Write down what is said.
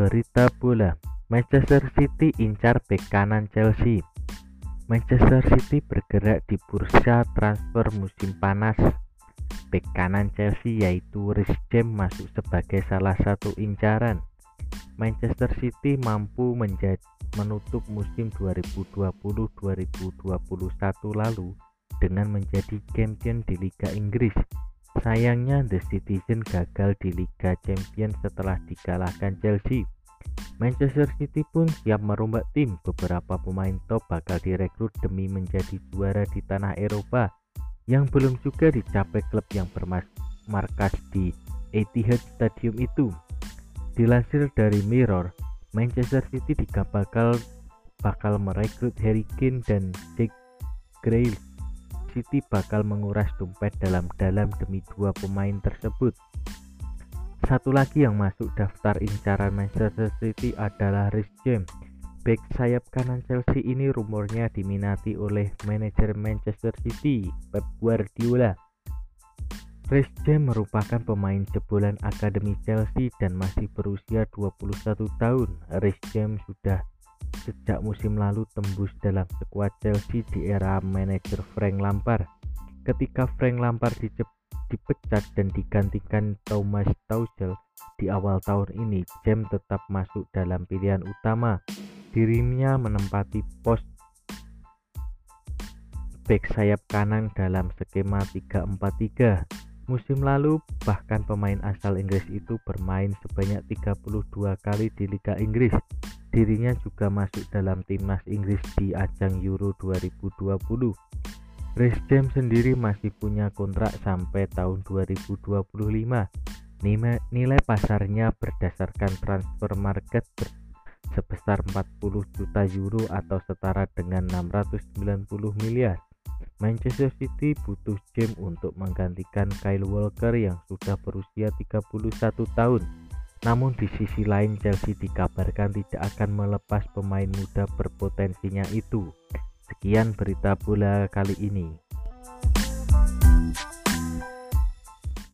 Berita bola, Manchester City incar bek kanan Chelsea. Manchester City bergerak di bursa transfer musim panas. Bek kanan Chelsea yaitu Reece James masuk sebagai salah satu incaran. Manchester City mampu menutup musim 2020-2021 lalu dengan menjadi champion di Liga Inggris. Sayangnya The Citizen gagal di Liga Champions setelah dikalahkan Chelsea. Manchester City pun siap merombak tim, beberapa pemain top bakal direkrut demi menjadi juara di tanah Eropa yang belum juga dicapai klub yang bermarkas di Etihad Stadium itu. Dilansir dari Mirror, Manchester City bakal merekrut Harry Kane dan Jack Grealish. City bakal menguras dompet dalam-dalam demi dua pemain tersebut. Satu lagi yang masuk daftar incaran Manchester City adalah Reece James. Bek sayap kanan Chelsea ini rumornya diminati oleh manajer Manchester City, Pep Guardiola. Reece James merupakan pemain jebolan akademi Chelsea dan masih berusia 21 tahun. Reece James sudah sejak musim lalu tembus dalam skuad Chelsea di era manajer Frank Lampard. Ketika Frank Lampard dipecat dan digantikan Thomas Tuchel di awal tahun ini, James tetap masuk dalam pilihan utama. Dirinya menempati pos bek sayap kanan dalam skema 3-4-3. Musim lalu bahkan pemain asal Inggris itu bermain sebanyak 32 kali di Liga Inggris. Dirinya juga masuk dalam timnas Inggris di ajang Euro 2020. Reece James sendiri masih punya kontrak sampai tahun 2025. Nilai pasarnya berdasarkan transfer market sebesar 40 juta euro atau setara dengan 690 miliar. Manchester City butuh James untuk menggantikan Kyle Walker yang sudah berusia 31 tahun. Namun di sisi lain, Chelsea dikabarkan tidak akan melepas pemain muda berpotensinya itu. Sekian berita bola kali ini.